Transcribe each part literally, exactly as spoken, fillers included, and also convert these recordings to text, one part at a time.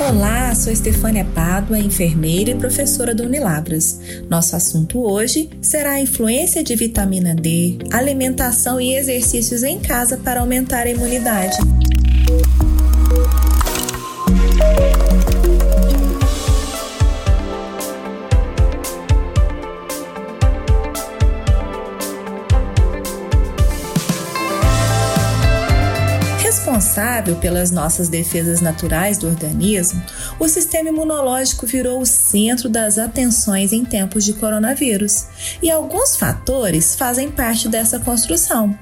Olá, sou Estefânia Pádua, enfermeira e professora da Unilabras. Nosso assunto hoje será a influência de vitamina D, alimentação e exercícios em casa para aumentar a imunidade. Responsável pelas nossas defesas naturais do organismo, o sistema imunológico virou o centro das atenções em tempos de coronavírus, e alguns fatores fazem parte dessa construção.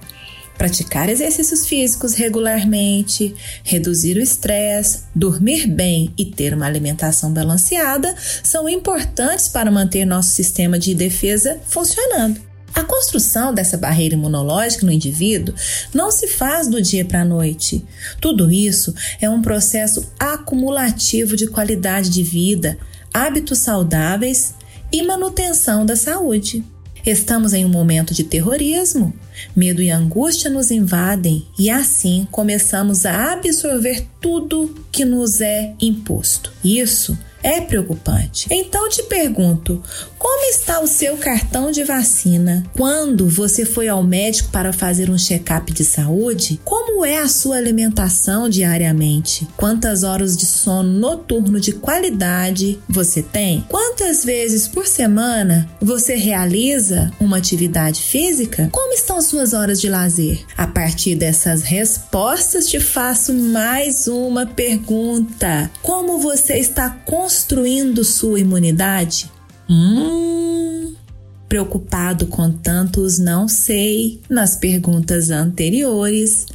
Praticar exercícios físicos regularmente, reduzir o estresse, dormir bem e ter uma alimentação balanceada são importantes para manter nosso sistema de defesa funcionando. A construção dessa barreira imunológica no indivíduo não se faz do dia para a noite. Tudo isso é um processo acumulativo de qualidade de vida, hábitos saudáveis e manutenção da saúde. Estamos em um momento de terrorismo, medo e angústia nos invadem e assim começamos a absorver tudo que nos é imposto. Isso é preocupante. Então te pergunto, como está o seu cartão de vacina? Quando você foi ao médico para fazer um check-up de saúde? Como é a sua alimentação diariamente? Quantas horas de sono noturno de qualidade você tem? Quantas vezes por semana você realiza uma atividade física? Como estão suas horas de lazer? A partir dessas respostas te faço mais uma pergunta. Como você está construindo Construindo sua imunidade? Hum, preocupado com tantos não sei nas perguntas anteriores,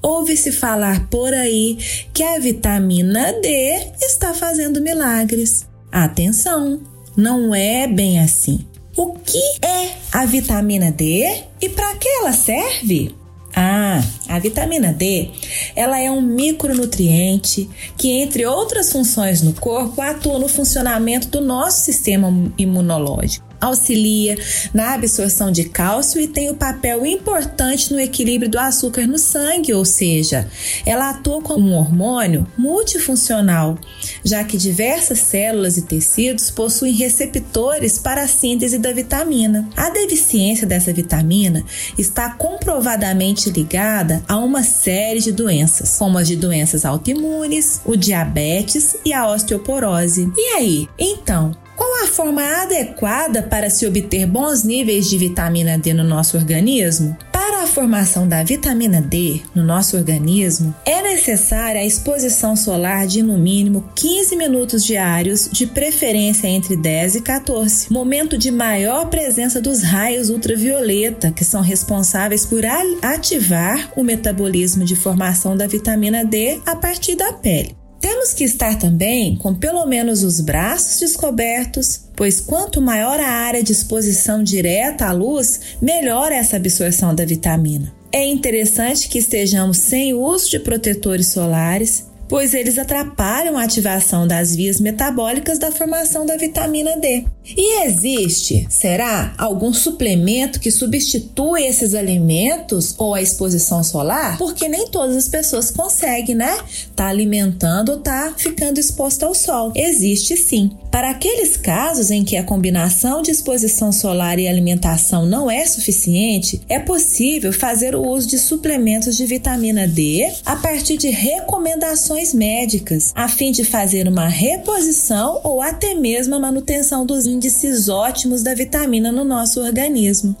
ouve-se falar por aí que a vitamina D está fazendo milagres. Atenção, não é bem assim. O que é a vitamina D e para que ela serve? Ah, a vitamina D, ela é um micronutriente que, entre outras funções no corpo, atua no funcionamento do nosso sistema imunológico, auxilia na absorção de cálcio e tem um papel importante no equilíbrio do açúcar no sangue, ou seja, ela atua como um hormônio multifuncional, já que diversas células e tecidos possuem receptores para a síntese da vitamina. A deficiência dessa vitamina está comprovadamente ligada a uma série de doenças, como as de doenças autoimunes, o diabetes e a osteoporose. E aí? Então, qual a forma adequada para se obter bons níveis de vitamina D no nosso organismo? Para a formação da vitamina D no nosso organismo, é necessária a exposição solar de no mínimo quinze minutos diários, de preferência entre dez e quatorze, momento de maior presença dos raios ultravioleta, que são responsáveis por ativar o metabolismo de formação da vitamina D a partir da pele. Temos que estar também com pelo menos os braços descobertos, pois quanto maior a área de exposição direta à luz, melhor essa absorção da vitamina. É interessante que estejamos sem uso de protetores solares, pois eles atrapalham a ativação das vias metabólicas da formação da vitamina D. E existe, será, algum suplemento que substitui esses alimentos ou a exposição solar? Porque nem todas as pessoas conseguem, né? Tá alimentando ou tá ficando exposta ao sol. Existe sim. Para aqueles casos em que a combinação de exposição solar e alimentação não é suficiente, é possível fazer o uso de suplementos de vitamina D a partir de recomendações médicas, a fim de fazer uma reposição ou até mesmo a manutenção dos índices ótimos da vitamina no nosso organismo.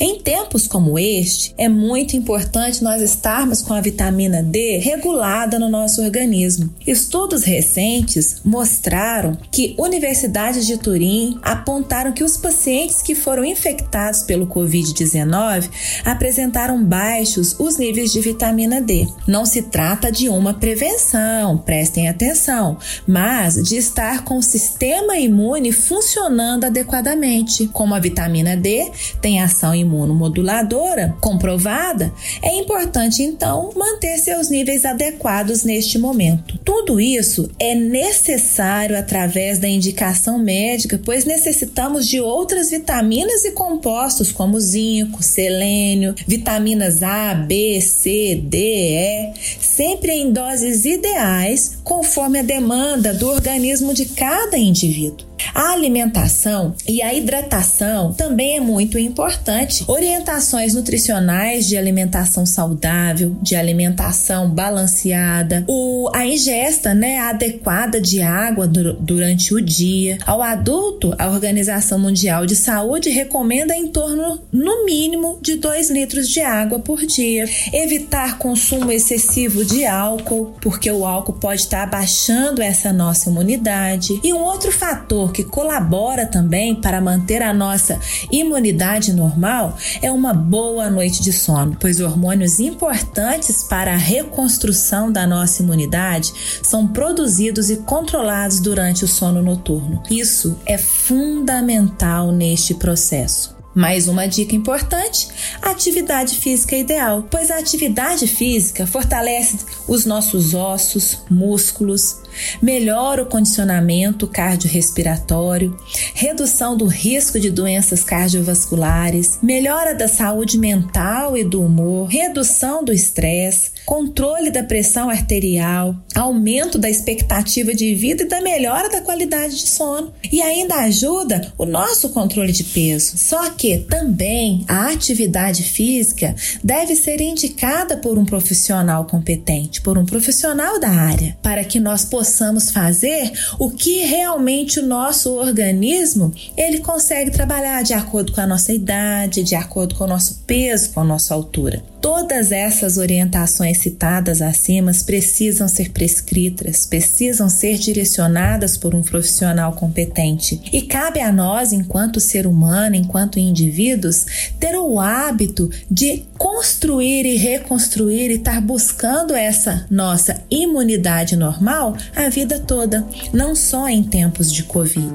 Em tempos como este, é muito importante nós estarmos com a vitamina D regulada no nosso organismo. Estudos recentes mostraram que universidades de Turim apontaram que os pacientes que foram infectados pelo covid dezenove apresentaram baixos os níveis de vitamina D. Não se trata de uma prevenção, prestem atenção, mas de estar com o sistema imune funcionando adequadamente. Como a vitamina D tem ação imune imunomoduladora comprovada, é importante, então, manter seus níveis adequados neste momento. Tudo isso é necessário através da indicação médica, pois necessitamos de outras vitaminas e compostos como zinco, selênio, vitaminas A, B, C, D, E, sempre em doses ideais, conforme a demanda do organismo de cada indivíduo. A alimentação e a hidratação também é muito importante. Orientações nutricionais de alimentação saudável, de alimentação balanceada, o, a ingesta né, adequada de água dur- durante o dia. Ao adulto, a Organização Mundial de Saúde recomenda em torno, no mínimo, de dois litros de água por dia. Evitar consumo excessivo de álcool, porque o álcool pode estar abaixando essa nossa imunidade. E um outro fator que colabora também para manter a nossa imunidade normal é uma boa noite de sono, pois hormônios importantes para a reconstrução da nossa imunidade são produzidos e controlados durante o sono noturno. Isso é fundamental neste processo. Mais uma dica importante, atividade física ideal, pois a atividade física fortalece os nossos ossos, músculos, melhora o condicionamento cardiorrespiratório, redução do risco de doenças cardiovasculares, melhora da saúde mental e do humor, redução do estresse, controle da pressão arterial, aumento da expectativa de vida e da melhora da qualidade de sono e ainda ajuda o nosso controle de peso. Só que também a atividade física deve ser indicada por um profissional competente, por um profissional da área, para que nós possamos possamos fazer o que realmente o nosso organismo ele consegue trabalhar de acordo com a nossa idade, de acordo com o nosso peso, com a nossa altura. Todas essas orientações citadas acima precisam ser prescritas, precisam ser direcionadas por um profissional competente. E cabe a nós, enquanto ser humano, enquanto indivíduos, ter o hábito de construir e reconstruir e estar buscando essa nossa imunidade normal a vida toda, não só em tempos de Covid.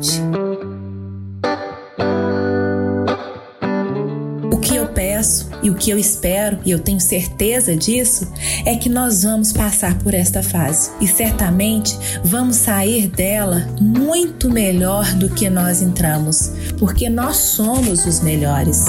O que eu peço e o que eu espero, e eu tenho certeza disso, é que nós vamos passar por esta fase e certamente vamos sair dela muito melhor do que nós entramos, porque nós somos os melhores.